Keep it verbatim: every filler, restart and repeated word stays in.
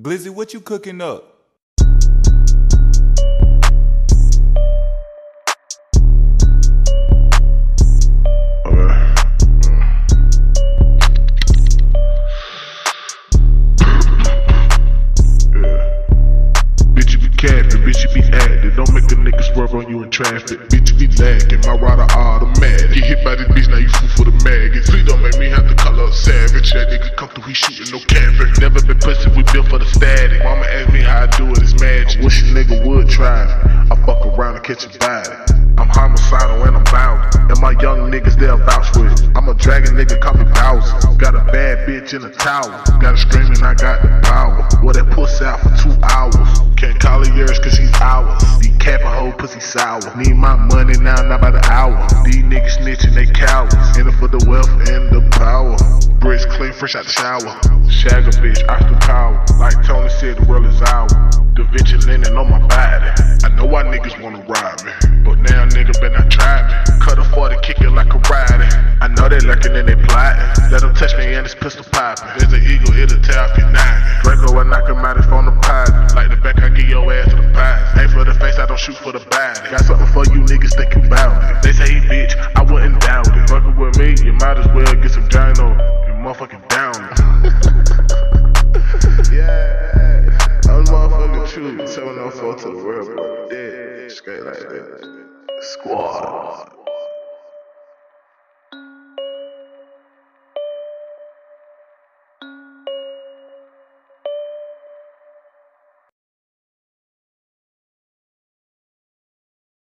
Glizzy, what you cooking up? Bitch, you be added, don't make a nigga swerve on you in traffic. Bitch, you be lagging, my rider automatic. Get hit by this bitch, now you fool for the maggots. Please don't make me have to call up savage. That nigga come through, he shooting no canvas. Never been pussy, we built for the static. Mama asked me how I do it, it's magic. I wish a nigga would try it. I fuck around and catch a body. I'm homicidal and I'm bound, and my young niggas they'll vouch for it. I'm a dragon nigga, call me Bowser. Got a bad bitch in a towel. Got her screaming, I got the power. Wore that puss out for two hours. Can't call her yours cause she's ours. These cap a whole pussy sour. Need my money now, not by the hour. These niggas snitching, they cowards. In it for the wealth and the power. Bricks clean, fresh out the shower. Shag a bitch, Oscar power. Like Tony said, the world is ours. Da Vinci linen on my body. I know why niggas wanna rob me, but now nigga better not try me. Cut a forty, kick it like a rider. I know they lurking and they plotting. Let them touch me and it's pistol popping. There's an eagle, it'll tell if you're not. Draco, I knock him out if on the pie. Like the back, I get your ass to the pies. Ain't for the face, I don't shoot for the body. Got something for you niggas thinking about it. They say, bitch, I wouldn't doubt it. Fucking with me, you might as well get some dino. You motherfucking